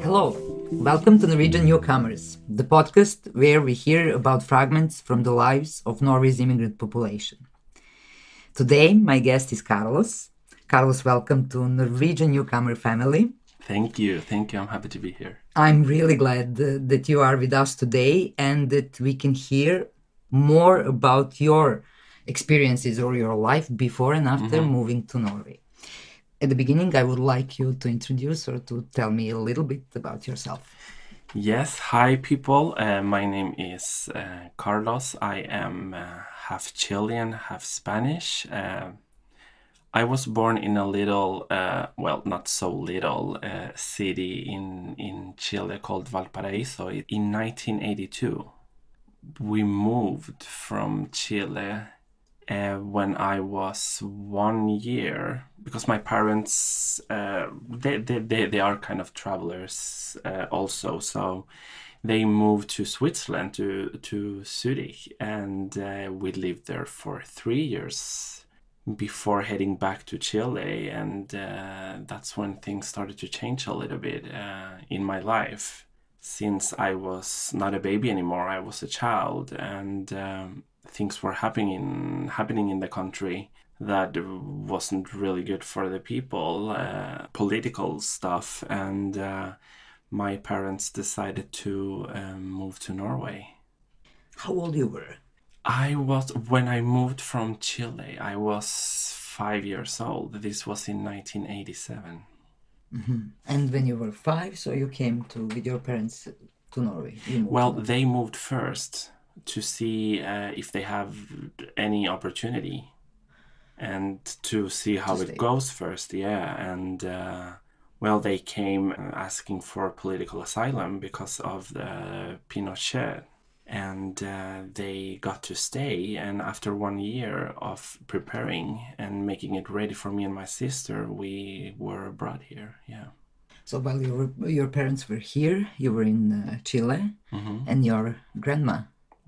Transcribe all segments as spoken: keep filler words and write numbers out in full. Hello, welcome to Norwegian Newcomers, the podcast where we hear about fragments from the lives of Norway's immigrant population. Today, my guest is Carlos. Carlos, welcome to Norwegian Newcomer family. Thank you. Thank you. I'm happy to be here. I'm really glad uh, that you are with us today and that we can hear more about your experiences or your life before and after mm-hmm. moving to Norway. At the beginning, I would like you to introduce or to tell me a little bit about yourself. Yes. Hi, people. Uh, my name is uh, Carlos. I am uh, half Chilean, half Spanish. Uh, I was born in a little, uh, well, not so little, uh, city in, in Chile called Valparaíso in nineteen eighty-two. We moved from Chile uh, when I was one year, because my parents, uh, they, they, they, they are kind of travelers uh, also, so they moved to Switzerland, to, to Zurich, and uh, we lived there for three years. Before heading back to Chile, and uh, that's when things started to change a little bit uh, in my life. Since I was not a baby anymore, I was a child, and um, things were happening happening in the country that wasn't really good for the people, uh, political stuff, and uh, my parents decided to um, move to Norway. How old you were? I was, when I moved from Chile, I was five years old. This was in nineteen eighty-seven. Mm-hmm. And when you were five, so you came to with your parents to Norway? Well, to Norway. They moved first to see uh, if they have any opportunity and to see how to it stay. goes first, yeah. And, uh, well, they came asking for political asylum because of the Pinochet. And uh, they got to stay, and after one year of preparing and making it ready for me and my sister, we were brought here, yeah. So while you were, your parents were here, you were in uh, Chile, mm-hmm. and your grandma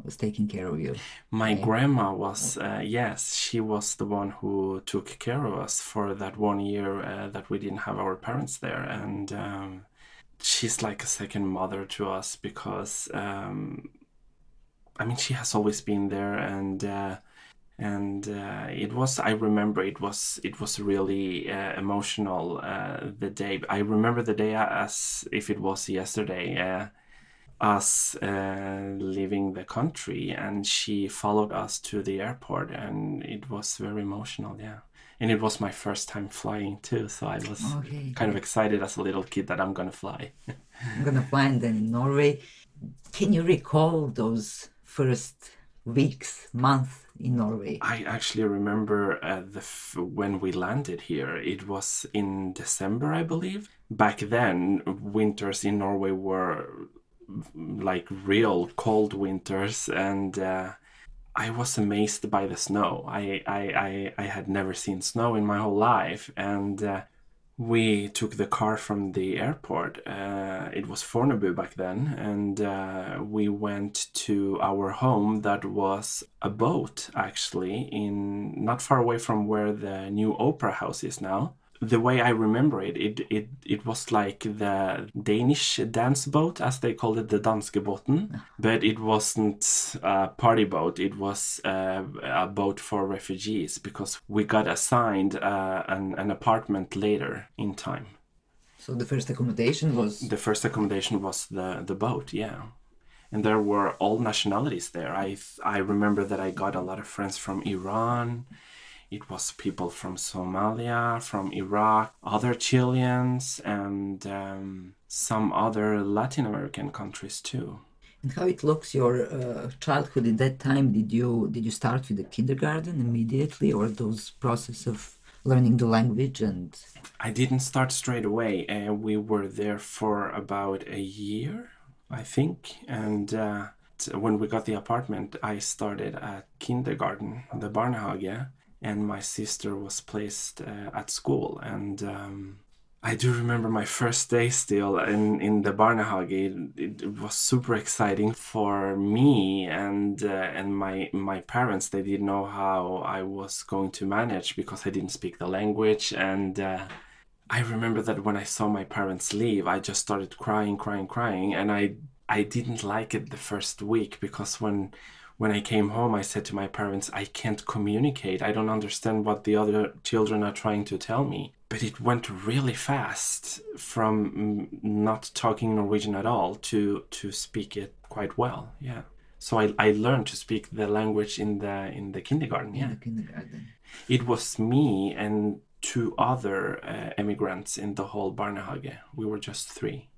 was taking care of you. My yeah. grandma was, uh, yes, she was the one who took care of us for that one year uh, that we didn't have our parents there, and um, she's like a second mother to us because... Um, I mean, she has always been there, and uh, and uh, it was. I remember it was. It was really uh, emotional. Uh, the day I remember the day as if it was yesterday. Uh, us uh, leaving the country, and she followed us to the airport, and it was very emotional. Yeah, and it was my first time flying too, so I was okay. kind of excited as a little kid that I'm gonna fly. I'm gonna fly, and then in Norway. Can you recall those first weeks, month in Norway? I actually remember uh, the f- when we landed here. It was in December, I believe. Back then, winters in Norway were like real cold winters, and uh, I was amazed by the snow. I, I, I, I had never seen snow in my whole life, and... Uh, We took the car from the airport. Uh, it was Fornebu back then, and uh, we went to our home that was a boat, actually, in not far away from where the new opera house is now. The way I remember it, it it it was like the Danish dance boat, as they called it, the Danskebåten, but it wasn't a party boat. It was a, a boat for refugees because we got assigned uh, an, an apartment later in time. So the first accommodation was? The first accommodation was the, the boat, yeah. And there were all nationalities there. I I remember that I got a lot of friends from Iran. It was people from Somalia, from Iraq, other Chileans, and um, some other Latin American countries too. And how it looks your uh, childhood at that time? Did you did you start with the kindergarten immediately, or those process of learning the language? And I didn't start straight away. Uh, we were there for about a year, I think, and. Uh, t- when we got the apartment, I started at kindergarten, the Barnehage. And my sister was placed uh, at school, and um, I do remember my first day still in, in the Barnehage. It, it was super exciting for me and uh, and my my parents. They didn't know how I was going to manage because I didn't speak the language. And uh, I remember that when I saw my parents leave, I just started crying, crying, crying. And I I didn't like it the first week because when when I came home, I said to my parents, I can't communicate. I don't understand what the other children are trying to tell me. But it went really fast from not talking Norwegian at all to, to speak it quite well. Yeah. So I, I learned to speak the language in the in the kindergarten. Yeah. In the kindergarten. It was me and two other uh, immigrants in the whole Barnehage. We were just three.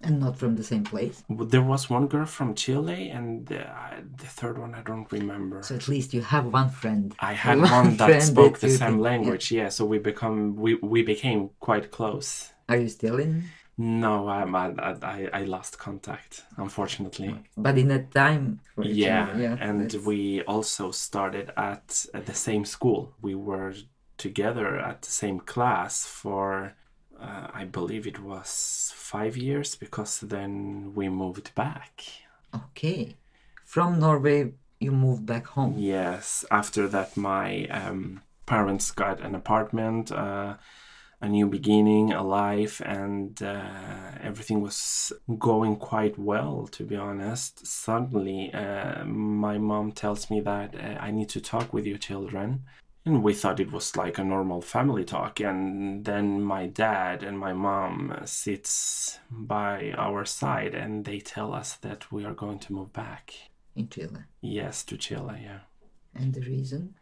And not from the same place? There was one girl from Chile and the, uh, the third one I don't remember. So at least you have one friend. I had one, one that spoke that the same think, language, yeah. yeah. So we become we, we became quite close. Are you still in? No, I I, I lost contact, unfortunately. But in that time? For yeah, yeah, and that's... we also started at, at the same school. We were together at the same class for... Uh, I believe it was five years because then we moved back. Okay. From Norway, you moved back home. Yes. After that, my um, parents got an apartment, uh, a new beginning, a life, and uh, everything was going quite well, to be honest. Suddenly, uh, my mom tells me that uh, I need to talk with you children. And we thought it was like a normal family talk. And then my dad and my mom sits by our side and they tell us that we are going to move back. In Chile? Yes, to Chile, yeah. And the reason?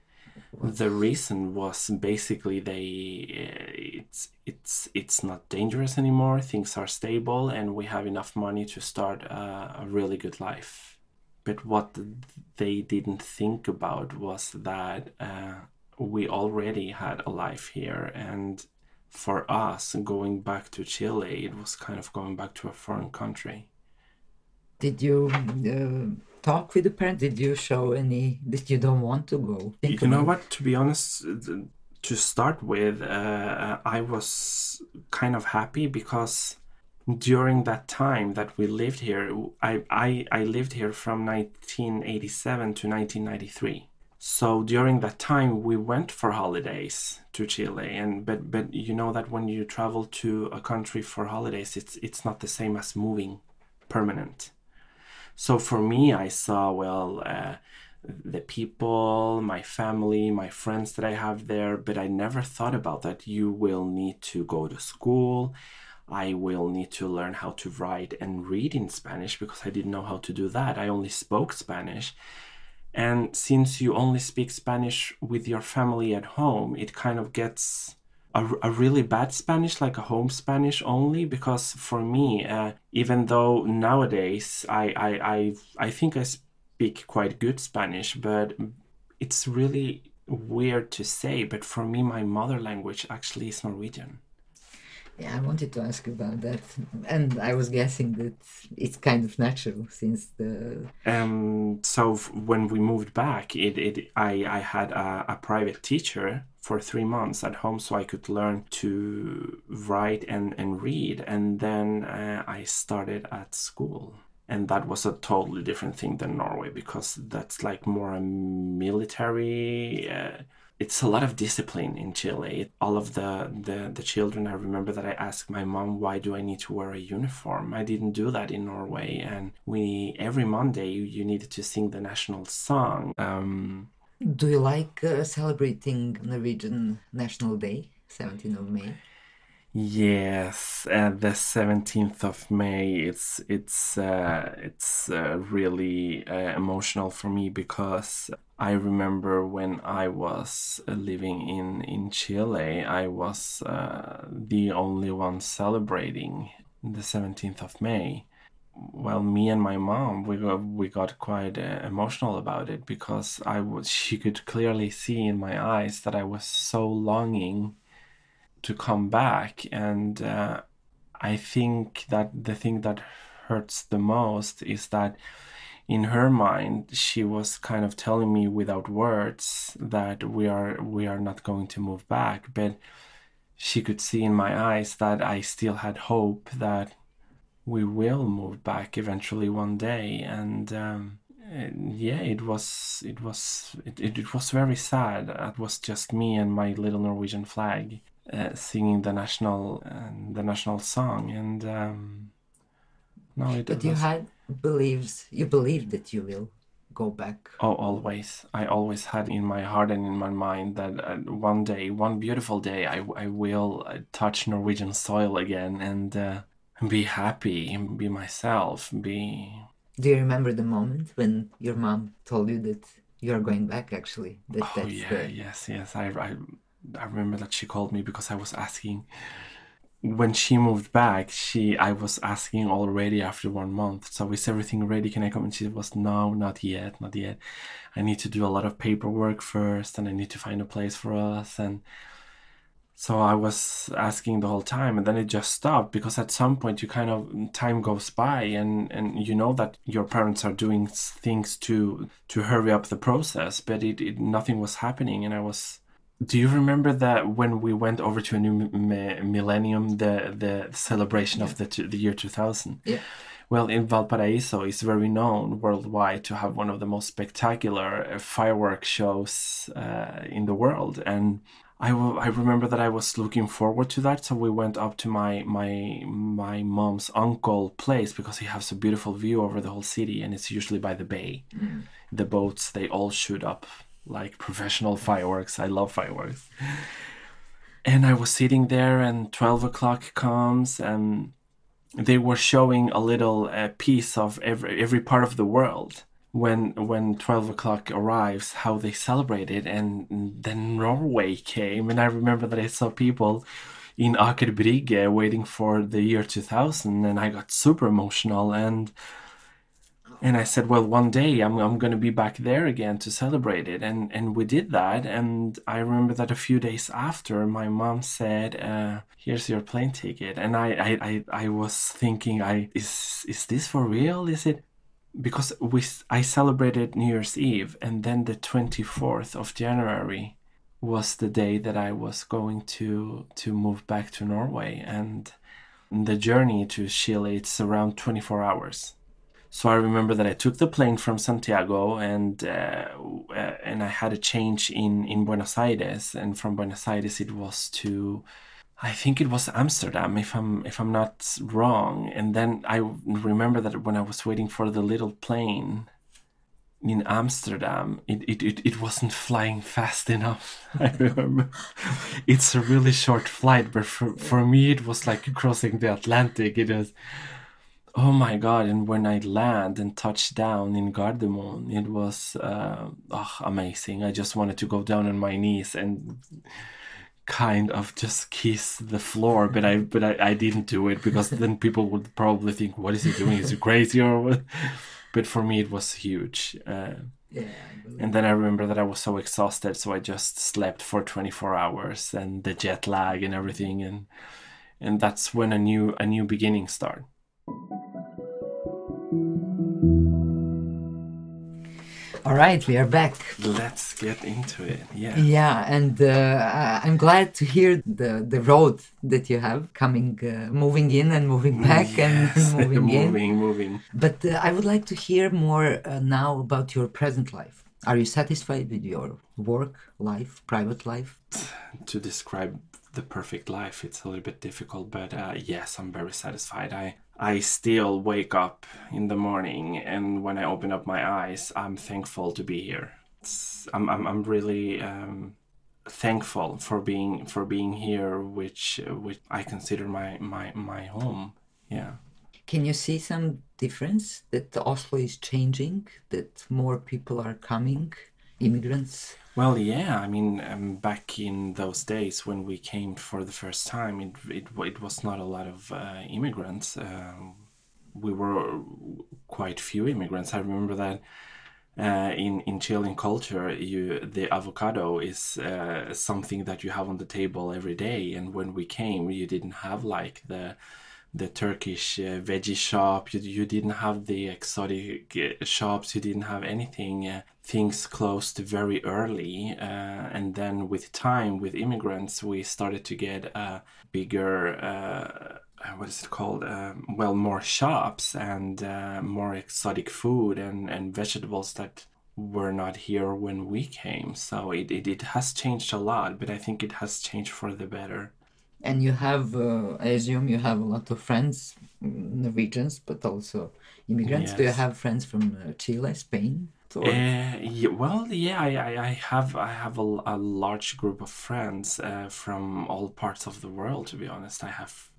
Was... The reason was basically they uh, it's it's it's not dangerous anymore. Things are stable and we have enough money to start a, a really good life. But what they didn't think about was that... Uh, we already had a life here, and for us going back to Chile, it was kind of going back to a foreign country. Did you uh, talk with the parents? Did you show any that you don't want to go? Think you know about... what? To be honest, to start with, uh, I was kind of happy because during that time that we lived here, I I, I lived here from nineteen eighty-seven to nineteen ninety-three. So during that time, we went for holidays to Chile, and but but you know that when you travel to a country for holidays, it's it's not the same as moving permanent. So for me, I saw, well, uh, the people, my family, my friends that I have there, but I never thought about that you will need to go to school. I will need to learn how to write and read in Spanish because I didn't know how to do that. I only spoke Spanish. And since you only speak Spanish with your family at home, it kind of gets a, a really bad Spanish, like a home Spanish only. Because for me, uh, even though nowadays I, I I I think I speak quite good Spanish, but it's really weird to say. But for me, my mother language actually is Norwegian. Yeah, I wanted to ask about that. And I was guessing that it's kind of natural since the... Um, so f- when we moved back, it, it I, I had a, a private teacher for three months at home so I could learn to write and, and read. And then uh, I started at school. And that was a totally different thing than Norway because that's like more a military... Uh, It's a lot of discipline in Chile. All of the, the, the children, I remember that I asked my mom, why do I need to wear a uniform? I didn't do that in Norway. And we every Monday, you, you needed to sing the national song. Um, do you like uh, celebrating Norwegian National Day, seventeenth of May? Yes, uh, the seventeenth of May, it's it's uh, it's uh, really uh, emotional for me because I remember when I was living in, in Chile, I was uh, the only one celebrating the seventeenth of May. Well, me and my mom, we got, we got quite uh, emotional about it because I was, she could clearly see in my eyes that I was so longing to come back. And uh, I think that the thing that hurts the most is that in her mind she was kind of telling me without words that we are we are not going to move back, but she could see in my eyes that I still had hope that we will move back eventually one day. And um, yeah, it was it was it, it, it was very sad. It was just me and my little Norwegian flag uh, singing the national uh, the national song. And um, no, it. But it was... you had believes you believed that you will go back. Oh, always. I always had in my heart and in my mind that uh, one day, one beautiful day, I I will uh, touch Norwegian soil again and. Uh, Be happy, be myself, be... Do you remember the moment when your mom told you that you're going back, actually? That oh, that's yeah, the... yes, yes. I, I, I remember that she called me because I was asking... When she moved back, she I was asking already after one month, so is everything ready? Can I come? And she was, no, not yet, not yet. I need to do a lot of paperwork first, and I need to find a place for us, and... So I was asking the whole time, and then it just stopped because at some point you kind of time goes by, and, and you know that your parents are doing things to to hurry up the process, but it, it nothing was happening. And I was, do you remember that when we went over to a new m- millennium, the the celebration yeah. of the t- the year two thousand? Yeah. Well, in Valparaíso, it's very known worldwide to have one of the most spectacular fireworks shows uh, in the world, and. I, w- I remember that I was looking forward to that, so we went up to my my my mom's uncle's place because he has a beautiful view over the whole city, and it's usually by the bay. Mm. The boats, they all shoot up like professional fireworks. I love fireworks. And I was sitting there, and twelve o'clock comes, and they were showing a little uh, piece of every every part of the world. When when twelve o'clock arrives, how they celebrate it, and then Norway came, and I remember that I saw people in Akerbrige waiting for the year two thousand, and I got super emotional, and and I said, well, one day I'm I'm going to be back there again to celebrate it, and and we did that, and I remember that a few days after, my mom said, uh, here's your plane ticket, and I I I, I was thinking, I is is this for real? Is it? Because we, I celebrated New Year's Eve, and then the twenty-fourth of January was the day that I was going to to move back to Norway. And the journey to Chile, it's around twenty-four hours. So I remember that I took the plane from Santiago, and uh, and I had a change in, in Buenos Aires. And from Buenos Aires, it was to... I think it was Amsterdam, if I'm if I'm not wrong. And then I remember that when I was waiting for the little plane in Amsterdam, it it, it, it wasn't flying fast enough. I remember it's a really short flight, but for, for me it was like crossing the Atlantic. It was, oh my God. And when I land and touch down in Gardermoen, it was uh, oh, amazing. I just wanted to go down on my knees and... kind of just kiss the floor, but I but I, I didn't do it because then people would probably think, what is he doing? Is he crazy or what? But for me, it was huge. Uh, yeah. And then I remember that I was so exhausted, so I just slept for twenty-four hours, and the jet lag and everything, and and that's when a new a new beginning started. All right, we are back. Let's get into it. Yeah. Yeah, and uh, I'm glad to hear the, the road that you have coming, uh, moving in and moving back yes. and moving, moving in. Moving, moving. But uh, I would like to hear more uh, now about your present life. Are you satisfied with your work life, private life? To describe the perfect life, it's a little bit difficult, but uh, yes, I'm very satisfied. I. I still wake up in the morning, and when I open up my eyes, I'm thankful to be here. It's, I'm, I'm I'm really um, thankful for being for being here, which which I consider my, my, my home. Yeah. Can you see some difference that Oslo is changing, that more people are coming, immigrants? Well, yeah. I mean, um, back in those days when we came for the first time, it it, it was not a lot of uh, immigrants. Um, we were quite few immigrants. I remember that uh, in in Chilean culture, you the avocado is uh, something that you have on the table every day. And when we came, you didn't have like the the Turkish uh, veggie shop. You, you didn't have the exotic uh, shops. You didn't have anything. Uh, things closed very early. Uh, and then with time, with immigrants, we started to get a bigger... Uh, what is it called? Um, well, more shops and uh, more exotic food and, and vegetables that were not here when we came. So it, it, it has changed a lot, but I think it has changed for the better. And you have, uh, I assume you have a lot of friends, Norwegians, but also immigrants. Yes. Do you have friends from uh, Chile, Spain? Or... Uh, yeah, well, yeah, I, I have I have a, a large group of friends uh, from all parts of the world, to be honest. I have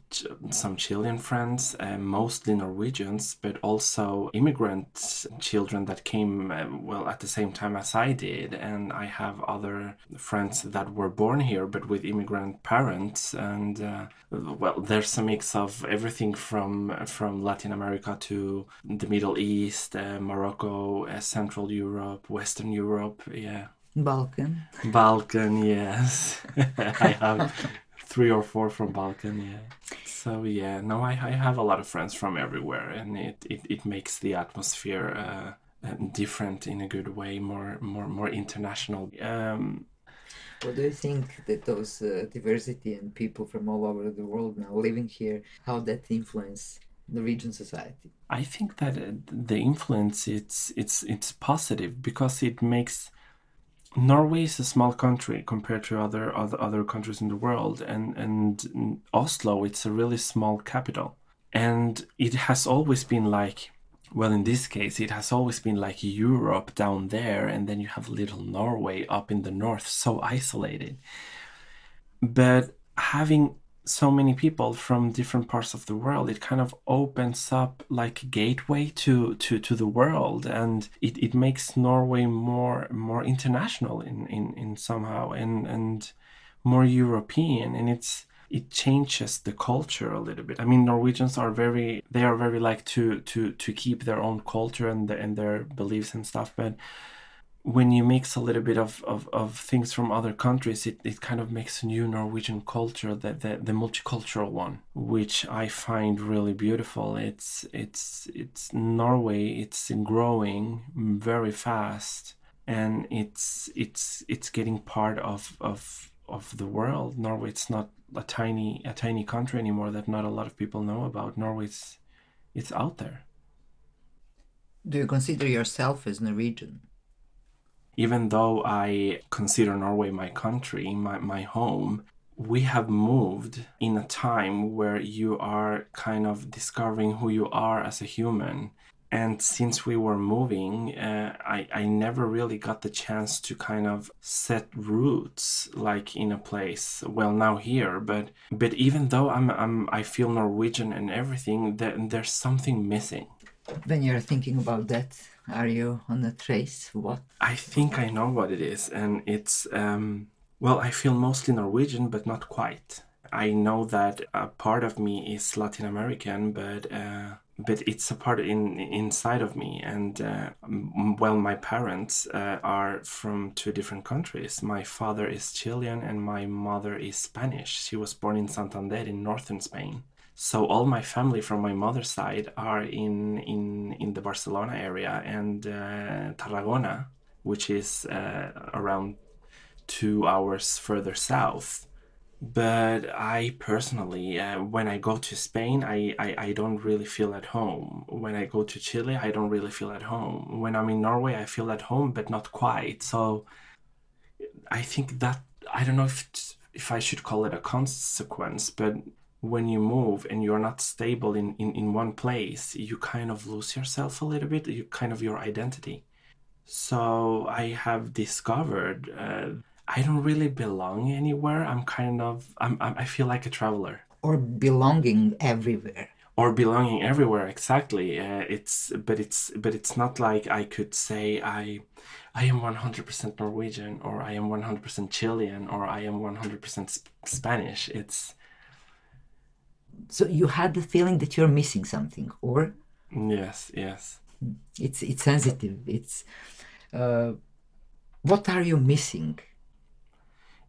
some Chilean friends, uh, mostly Norwegians, but also immigrant children that came, uh, well, at the same time as I did. And I have other friends that were born here, but with immigrant parents. And, uh, well, there's a mix of everything from from Latin America to the Middle East, uh, Morocco, uh, Central Europe, Western Europe, yeah. Balkan. Balkan, yes. I have... Three or four from Balkan, yeah. So, yeah, no, I, I have a lot of friends from everywhere, and it, it, it makes the atmosphere uh, different in a good way, more more more international. Um, what do you think that those uh, diversity and people from all over the world now living here, how that influence Norwegian society? I think that uh, the influence, it's it's it's positive because it makes... Norway is a small country compared to other, other other countries in the world, and and Oslo, it's a really small capital, and it has always been like, well, in this case, it has always been like Europe down there, and then you have little Norway up in the north, so isolated. But having so many people from different parts of the world, it kind of opens up like a gateway to, to, to the world, and it, it makes Norway more more international in, in, in somehow and and more European, and it's it changes the culture a little bit. I mean, Norwegians are very they are very like to to, to keep their own culture and the, and their beliefs and stuff, but when you mix a little bit of, of, of things from other countries, it, it kind of makes a new Norwegian culture, the, the, the multicultural one, which I find really beautiful. It's it's it's Norway. It's growing very fast, and it's it's it's getting part of of, of the world. Norway, it's not a tiny a tiny country anymore that not a lot of people know about. Norway's it's out there. Do you consider yourself as Norwegian? Even though I consider Norway my country, my, my home, we have moved in a time where you are kind of discovering who you are as a human. And since we were moving, uh, I, I never really got the chance to kind of set roots like in a place. Well, now here, but but even though I'm I'm I feel Norwegian and everything, there, there's something missing. When you're thinking about that, are you on a trace? What? I think I know what it is. And it's, um, well, I feel mostly Norwegian, but not quite. I know that a part of me is Latin American, but uh, but it's a part in inside of me. And, uh, well, my parents uh, are from two different countries. My father is Chilean and my mother is Spanish. She was born in Santander in northern Spain. So all my family from my mother's side are in in, in the Barcelona area and uh, Tarragona, which is uh, around two hours further south. But I personally, uh, when I go to Spain, I, I, I don't really feel at home. When I go to Chile, I don't really feel at home. When I'm in Norway, I feel at home, but not quite. So I think that, I don't know if, if I should call it a consequence, but... when you move and you're not stable in, in, in one place, you kind of lose yourself a little bit, you kind of your identity. So I have discovered uh, I don't really belong anywhere. I'm kind of, I'm, I'm, I feel like a traveler. Or belonging everywhere. Or belonging everywhere, exactly. Uh, it's but it's but it's not like I could say I, I am one hundred percent Norwegian, or I am one hundred percent Chilean, or I am one hundred percent sp- Spanish. It's... So you had the feeling that you're missing something, or? Yes, yes. It's it's sensitive. It's uh, what are you missing?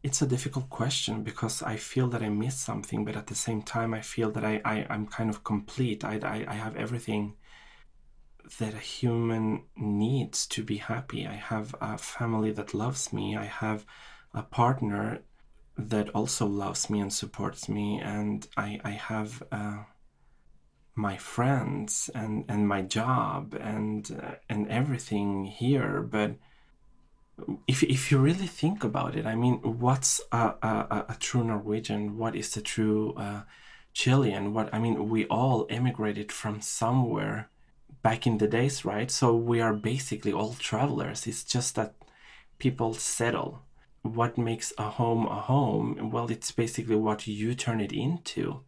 It's a difficult question because I feel that I miss something, but at the same time, I feel that I, I, I'm kind of complete. I, I, I have everything that a human needs to be happy. I have a family that loves me. I have a partner that also loves me and supports me. And I, I have uh, my friends and, and my job and uh, and everything here, but... If if you really think about it, I mean, what's a, a, a true Norwegian? What is the true uh, Chilean? What I mean, we all emigrated from somewhere back in the days, right? So we are basically all travelers. It's just that people settle. What makes a home a home? Well, it's basically what you turn it into.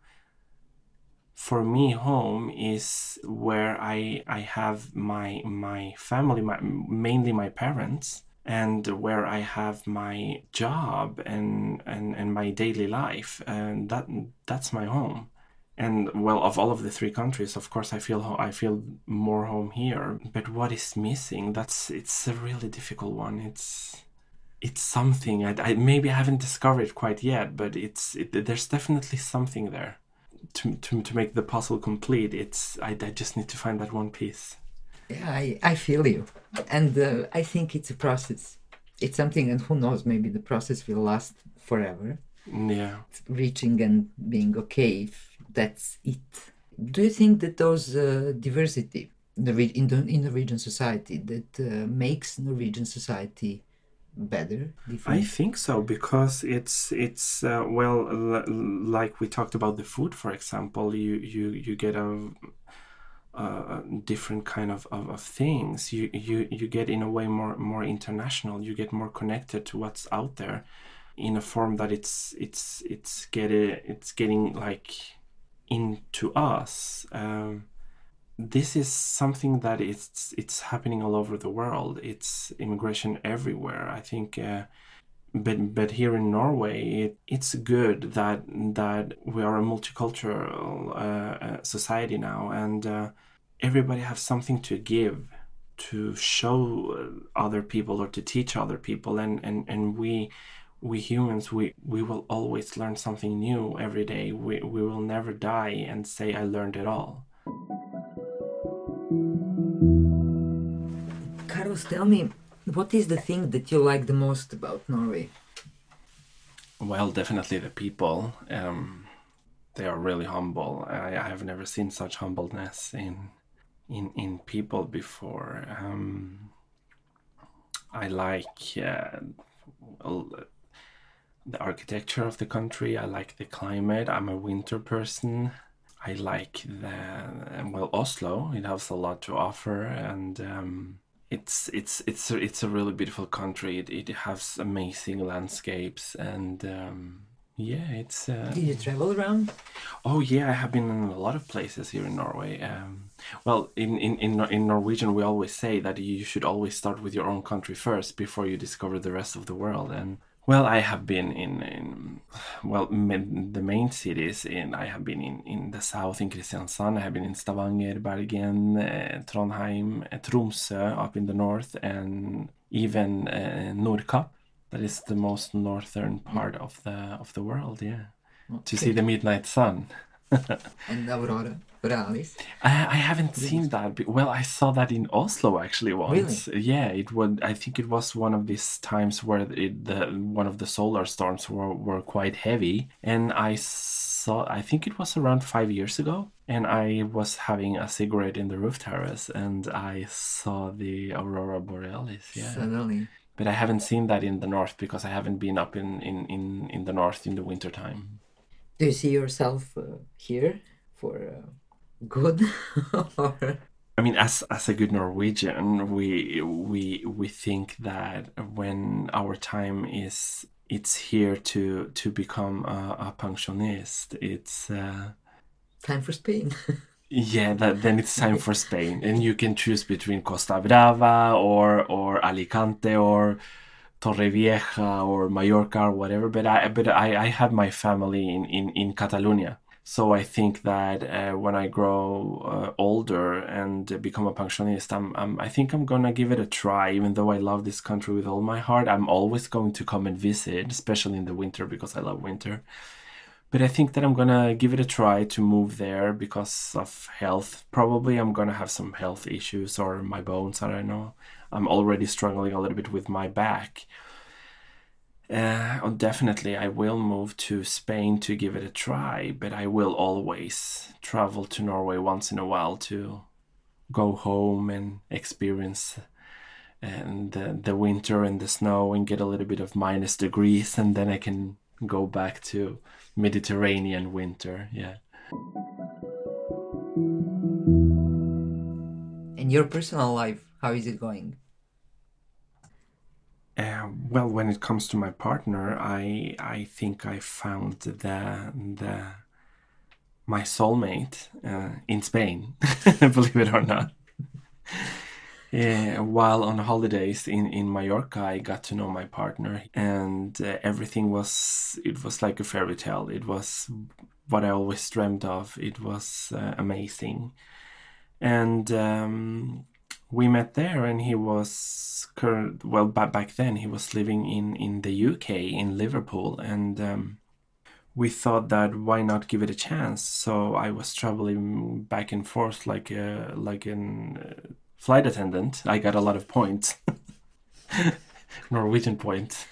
For me, home is where I I have my my family, my, mainly my parents. And where I have my job and, and, and my daily life, and that that's my home. And well, of all of the three countries, of course, I feel I feel more home here. But what is missing? That's it's a really difficult one. It's it's something I, I maybe I haven't discovered quite yet, but it's it, there's definitely something there to to to make the puzzle complete. It's I, I just need to find that one piece. Yeah, I, I feel you. And uh, I think it's a process. It's something, and who knows, maybe the process will last forever. Yeah. Reaching and being okay, if that's it. Do you think that those uh, diversity in, the, in, the, in Norwegian society, that uh, makes Norwegian society better? Different? I think so, because it's, it's uh, well, l- like we talked about the food, for example, you, you, you get a... Uh, different kind of, of, of things. You, you you get in a way more more international. You get more connected to what's out there, in a form that it's it's it's get a, it's getting like into us. Um, this is something that it's it's happening all over the world. It's immigration everywhere. I think, uh, but but here in Norway, it, it's good that that we are a multicultural uh, society now, and. Uh, Everybody has something to give, to show other people or to teach other people. And, and, and we we humans, we, we will always learn something new every day. We, we will never die and say, I learned it all. Carlos, tell me, what is the thing that you like the most about Norway? Well, definitely the people. Um, they are really humble. I, I have never seen such humbleness in... In, in people before. Um, I like uh, the architecture of the country. I like the climate. I'm a winter person. I like the well Oslo. It has a lot to offer, and um, it's it's it's a, it's a really beautiful country. It, it has amazing landscapes and. Um, Yeah, it's... Uh... Did you travel around? Oh, yeah, I have been in a lot of places here in Norway. Um, well, in, in, in, in Norwegian, we always say that you should always start with your own country first before you discover the rest of the world. And, well, I have been in, in well, ma- the main cities. In, I have been in, in the south, in Kristiansand. I have been in Stavanger, Bergen, uh, Trondheim, uh, Tromsø up in the north, and even uh, Nordkap. That is the most northern part of the of the world, yeah. Okay. To see the midnight sun. And Aurora Borealis. I, I haven't really? seen that. Well, I saw that in Oslo actually once. Really? Yeah, it would. I think it was one of these times where it, the one of the solar storms were, were quite heavy, and I saw. I think it was around five years ago, and I was having a cigarette in the roof terrace, and I saw the Aurora Borealis. Yeah. Suddenly. But I haven't seen that in the north because I haven't been up in, in, in, in the north in the winter time. Do you see yourself uh, here for uh, good? Or... I mean, as as a good Norwegian, we we we think that when our time is, it's here to to become a, a pensionist. It's uh... time for Spain. Yeah, that, then it's time for Spain, and you can choose between Costa Brava or or Alicante or Torrevieja or Mallorca or whatever. But I but I, I have my family in, in, in Catalonia, So I think that uh, when I grow uh, older and become a pensionist, I'm, I'm, I think I'm going to give it a try. Even though I love this country with all my heart, I'm always going to come and visit, especially in the winter because I love winter. But I think that I'm going to give it a try to move there because of health. Probably I'm going to have some health issues or my bones, I don't know. I'm already struggling a little bit with my back. Uh, oh, definitely, I will move to Spain to give it a try, but I will always travel to Norway once in a while to go home and experience and uh, the winter and the snow and get a little bit of minus degrees, and then I can go back to Mediterranean winter, yeah. And your personal life, how is it going? Uh, well, when it comes to my partner, I I think I found the the my soulmate uh, in Spain, believe it or not. Yeah, while on holidays in, in Mallorca, I got to know my partner, and uh, everything was it was like a fairy tale. It was what I always dreamed of. It was uh, amazing, and. Um, We met there, and he was, well, back then he was living in, in the U K, in Liverpool, and um, we thought that why not give it a chance? So I was traveling back and forth like a like an flight attendant. I got a lot of points, Norwegian points.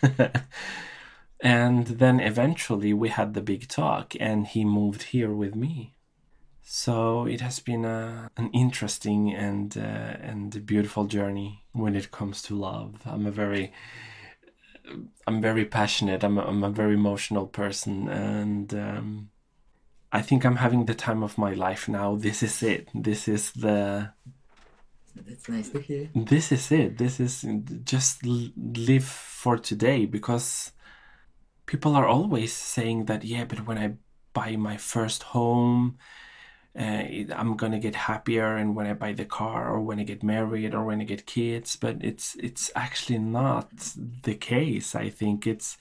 And then eventually we had the big talk, and he moved here with me. So it has been a, an interesting and uh, and beautiful journey when it comes to love. I'm a very I'm very passionate. I'm a, I'm a very emotional person, and um, I think I'm having the time of my life now. This is it. This is the. That's nice to hear. This is it. This is just live for today, because people are always saying that. Yeah, but when I buy my first home. Uh, I'm going to get happier, and when I buy the car, or when I get married, or when I get kids, but it's it's actually not the case. I think it's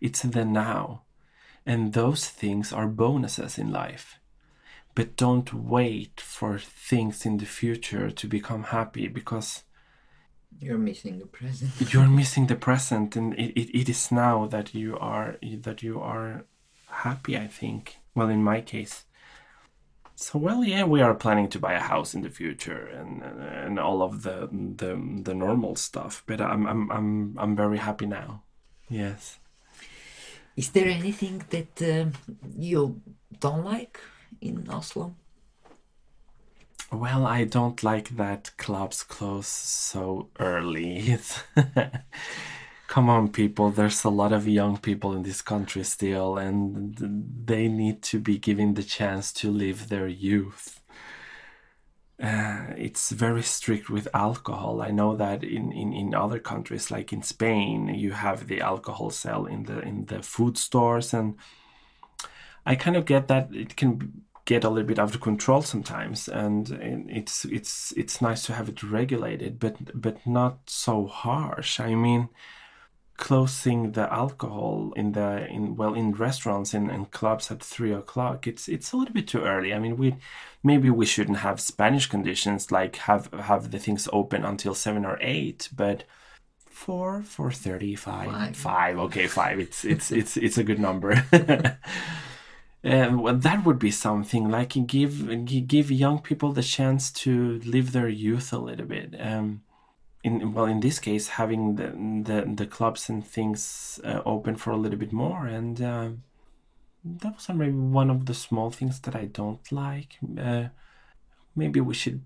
it's the now, and those things are bonuses in life, but don't wait for things in the future to become happy, because you're missing the present. You're missing the present, and it, it, it is now that you are that you are happy, I think. Well, in my case. So, well, yeah, we are planning to buy a house in the future, and and all of the the, the normal stuff. But I'm I'm I'm I'm very happy now. Yes. Is there anything that uh, you don't like in Oslo? Well, I don't like that clubs close so early. Come on, people, there's a lot of young people in this country still, and they need to be given the chance to live their youth. Uh, it's very strict with alcohol. I know that in, in, in other countries, like in Spain, you have the alcohol sale in the in the food stores, and I kind of get that it can get a little bit out of control sometimes, and it's it's it's nice to have it regulated, but but not so harsh. I mean, closing the alcohol in the in well in restaurants and, and clubs at three o'clock it's it's a little bit too early. I mean, we maybe we shouldn't have Spanish conditions, like have have the things open until seven or eight, but four four thirty five five, five okay five it's it's it's it's a good number. Uh, well, that would be something, like give give young people the chance to live their youth a little bit. Um, In, well, in this case, having the the, the clubs and things uh, open for a little bit more, and uh, that was maybe one of the small things that I don't like. Uh, maybe we should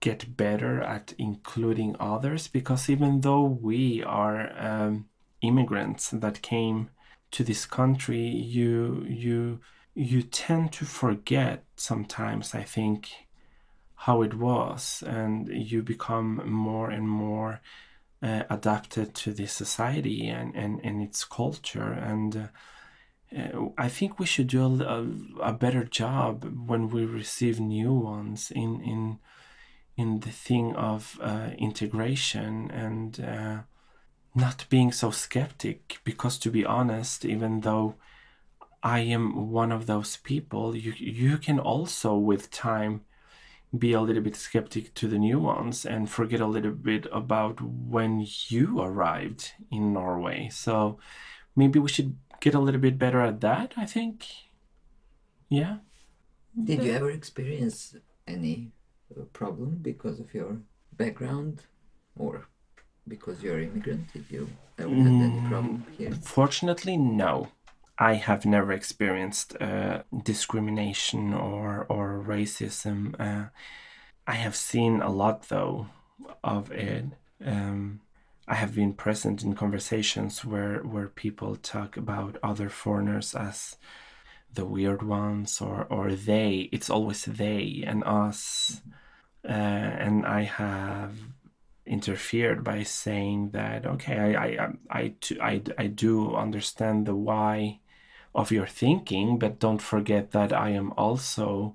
get better at including others, because even though we are um, immigrants that came to this country, you you you tend to forget sometimes, I think, how it was, and you become more and more uh, adapted to this society and, and, and its culture. And uh, I think we should do a, a better job when we receive new ones in in in the thing of uh, integration and uh, not being so skeptic. Because to be honest, even though I am one of those people. You you can also, with time, be a little bit skeptic to the nuance and forget a little bit about when you arrived in Norway. So maybe we should get a little bit better at that, I think. Yeah. Did you ever experience any problem because of your background or because you're an immigrant? Did you ever have any problem here? Fortunately, no. I have never experienced uh, discrimination or, or racism. Uh, I have seen a lot, though, of it. Um, I have been present in conversations where, where people talk about other foreigners as the weird ones or, or they. It's always they and us. Uh, and I have interfered by saying that, okay, I, I, I, I, I do understand the why of your thinking, but don't forget that I am also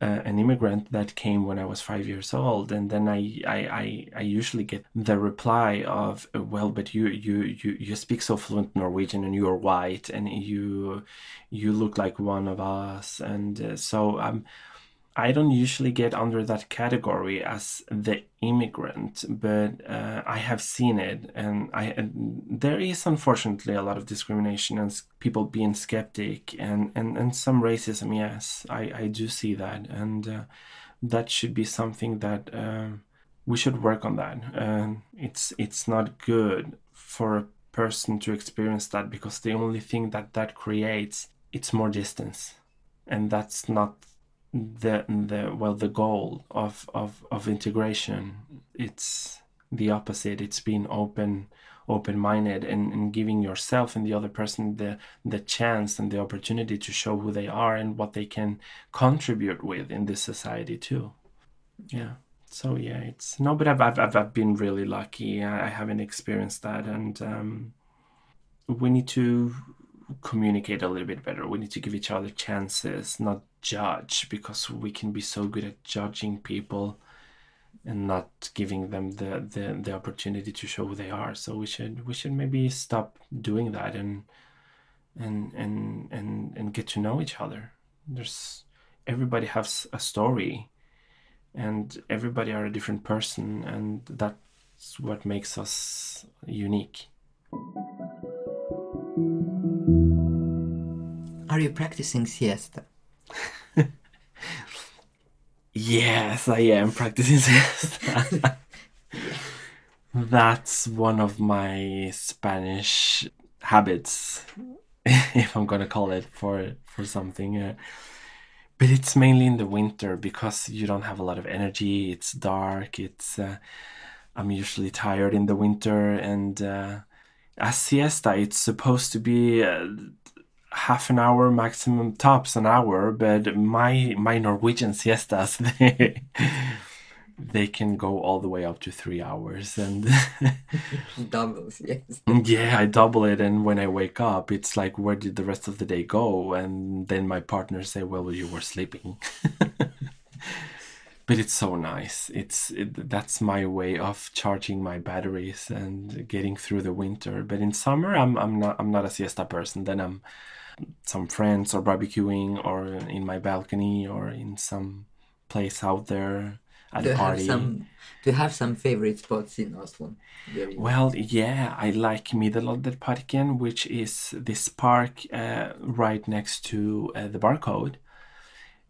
uh, an immigrant that came when I was five years old. And then I, I, I, I usually get the reply of, well, but you, you, you, you speak so fluent Norwegian and you're white and you, you look like one of us. And uh, so um, I don't usually get under that category as the immigrant, but uh, I have seen it, and I and there is unfortunately a lot of discrimination and people being skeptic and, and, and some racism. Yes, I, I do see that, and uh, that should be something that uh, we should work on. That uh, it's it's not good for a person to experience that, because the only thing that that creates it's more distance, and that's not the the well the goal of, of of integration. It's the opposite. It's being open open-minded and, and giving yourself and the other person the the chance and the opportunity to show who they are and what they can contribute with in this society too. Yeah. So yeah, it's no, but I've I've I've been really lucky. I haven't experienced that, and um, we need to communicate a little bit better. We need to give each other chances, not judge, because we can be so good at judging people and not giving them the, the, the opportunity to show who they are. So we should we should maybe stop doing that and and and and, and get to know each other. There's everybody has a story, and everybody are a different person, and that's what makes us unique. Are you practicing siesta? Yes, I am practicing siesta. That's one of my Spanish habits, if I'm gonna call it for for something. Uh, but it's mainly in the winter because you don't have a lot of energy. It's dark. It's uh, I'm usually tired in the winter, and uh, a siesta, it's supposed to be Uh, half an hour maximum, tops an hour, but my my Norwegian siestas, they they can go all the way up to three hours, and doubles. Yes, yeah, I double it, and when I wake up it's like, where did the rest of the day go? And then my partner say, well, you were sleeping. But it's so nice. It's it, that's my way of charging my batteries and getting through the winter. But in summer, I'm I'm not I'm not a siesta person. Then I'm some friends or barbecuing or in my balcony or in some place out there at a party. Some, do you have some favorite spots in Oslo? Well, yeah, I like Middelalderparken, which is this park uh, right next to uh, the barcode.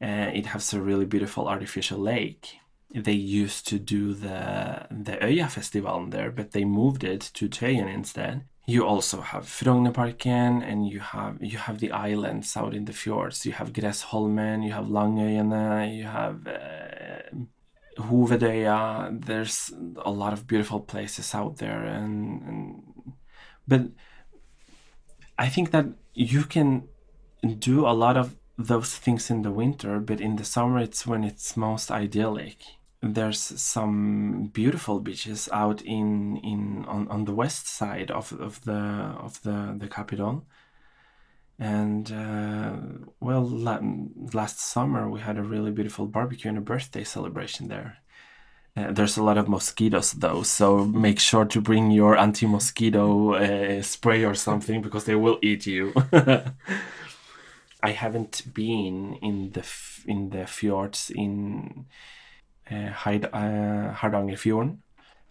Uh, it has a really beautiful artificial lake. They used to do the the Øya festival there, but they moved it to Tøyen instead. You also have Frognerparken, and you have you have the islands out in the fjords. You have Gressholmen, you have Langøyane, you have uh, Øya. There's a lot of beautiful places out there, and, and but I think that you can do a lot of those things in the winter, but in the summer it's when it's most idyllic. There's some beautiful beaches out in in on, on the west side of, of the of the the capital, and uh, well la- last summer we had a really beautiful barbecue and a birthday celebration there. Uh, there's a lot of mosquitoes though, so make sure to bring your anti-mosquito uh, spray or something, because they will eat you. I haven't been in the f- in the fjords in uh, Heid- uh, Hardangerfjorden,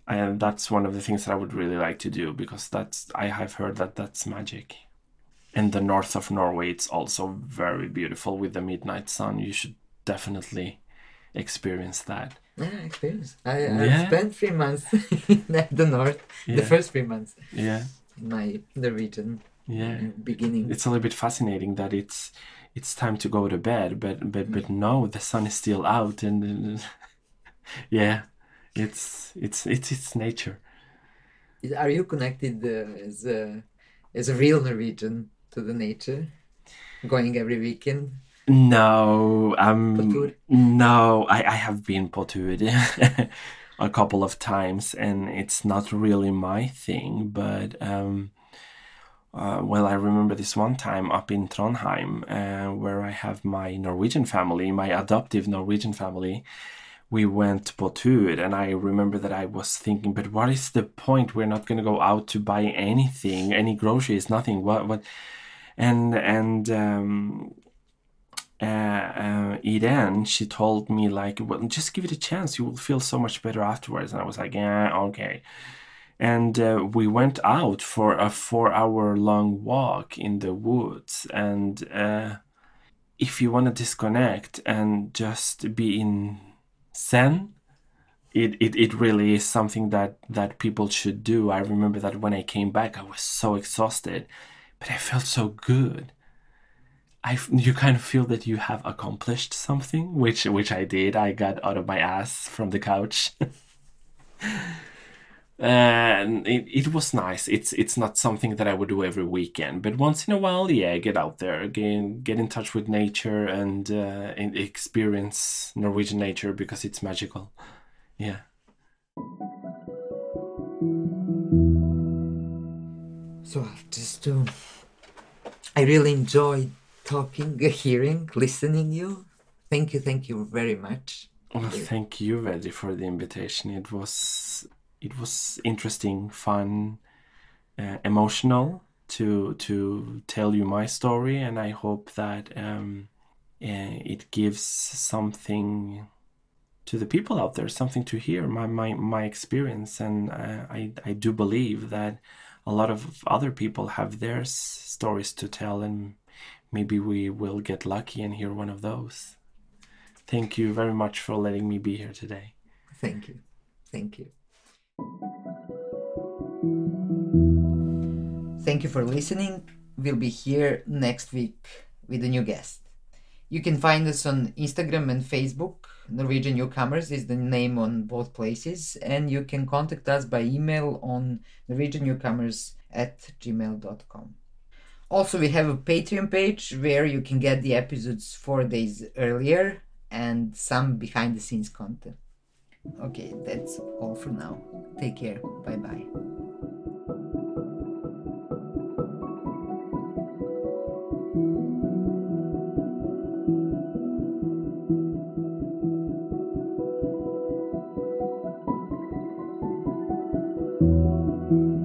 and that's one of the things that I would really like to do, because that's I have heard that that's magic. And the north of Norway, it's also very beautiful with the midnight sun. You should definitely experience that. Yeah, experience. I, I yeah. spent three months in the north, yeah. the first three months. Yeah. In my the region. Yeah. Beginning. It's a little bit fascinating that it's it's time to go to bed, but but mm. but no, the sun is still out, and, and yeah, it's it's it's it's nature. Are you connected uh, as a as a real Norwegian to the nature, going every weekend? No, um, Potur? no, I, I have been Potur a couple of times, and it's not really my thing. But um, uh, well, I remember this one time up in Trondheim, uh, where I have my Norwegian family, my adoptive Norwegian family. We went Potur, and I remember that I was thinking, but what is the point? We're not going to go out to buy anything, any groceries, nothing. What? What? And and. Um, Uh, uh, Irene, she told me, like, well, just give it a chance. You will feel so much better afterwards. And I was like, yeah, okay. And uh, we went out for a four-hour-long walk in the woods. And uh, if you want to disconnect and just be in Zen, it, it, it really is something that, that people should do. I remember that when I came back, I was so exhausted, but I felt so good. I, you kind of feel that you have accomplished something, which which I did. I got out of my ass from the couch. And it, it was nice. It's it's not something that I would do every weekend, but once in a while, yeah, get out there again, get in touch with nature, and, uh, and experience Norwegian nature, because it's magical. Yeah. So just to, I really enjoyed talking, hearing, listening you. Thank you, thank you very much. Well, thank you, Vedi, for the invitation. It was it was interesting, fun, uh, emotional to to tell you my story, and I hope that um, uh, it gives something to the people out there, something to hear, my my, my experience, and uh, I I do believe that a lot of other people have their stories to tell, and maybe we will get lucky and hear one of those. Thank you very much for letting me be here today. Thank you. Thank you. Thank you for listening. We'll be here next week with a new guest. You can find us on Instagram and Facebook. Norwegian Newcomers is the name on both places. And you can contact us by email on norwegian newcomers at gmail dot com. Also, we have a Patreon page where you can get the episodes four days earlier and some behind-the-scenes content. Okay, that's all for now. Take care. Bye-bye.